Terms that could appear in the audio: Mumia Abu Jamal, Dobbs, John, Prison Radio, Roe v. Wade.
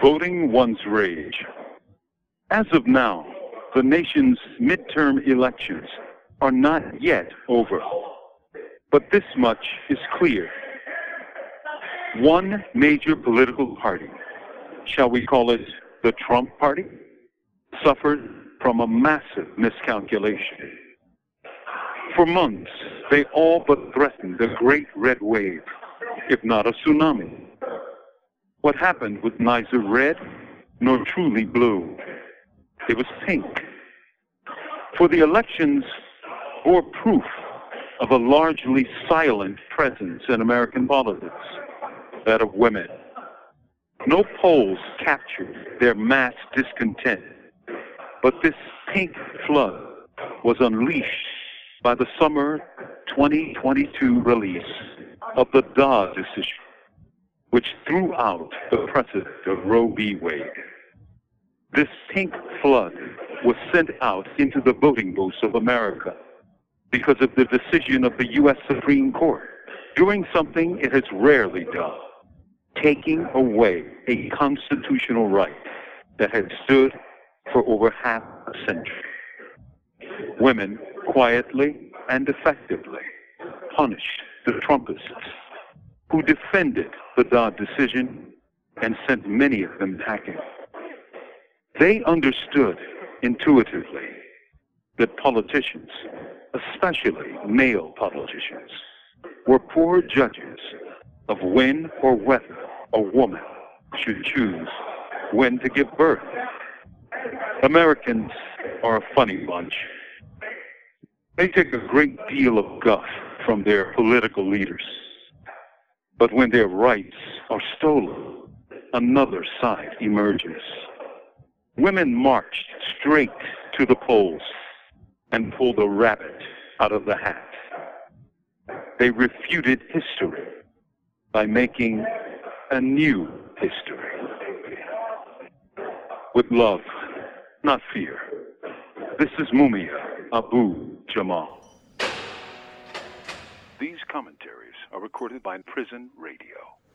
voting one's rage. As of now, the nation's midterm elections are not yet over. But this much is clear. One major political party, shall we call it the Trump Party, suffered from a massive miscalculation. For months, they all but threatened a great red wave, if not a tsunami. What happened was neither red nor truly blue. It was pink. For the elections bore proof of a largely silent presence in American politics, that of women. No polls captured their mass discontent, but this pink flood was unleashed by the summer 2022 release of the Dobbs decision, which threw out the precedent of Roe v. Wade. This pink flood was sent out into the voting booths of America because of the decision of the U.S. Supreme Court, doing something it has rarely done, taking away a constitutional right that had stood for over half a century. Women quietly and effectively punished the Trumpists, who defended the Dobbs decision and sent many of them packing. They understood intuitively that politicians, especially male politicians, were poor judges of when or whether a woman should choose when to give birth. Americans are a funny bunch. They take a great deal of guff from their political leaders. But when their rights are stolen, another side emerges. Women marched straight to the polls and pulled a rabbit out of the hat. They refuted history by making a new history. With love, not fear, this is Mumia Abu Jamal. These commentaries are recorded by Prison Radio.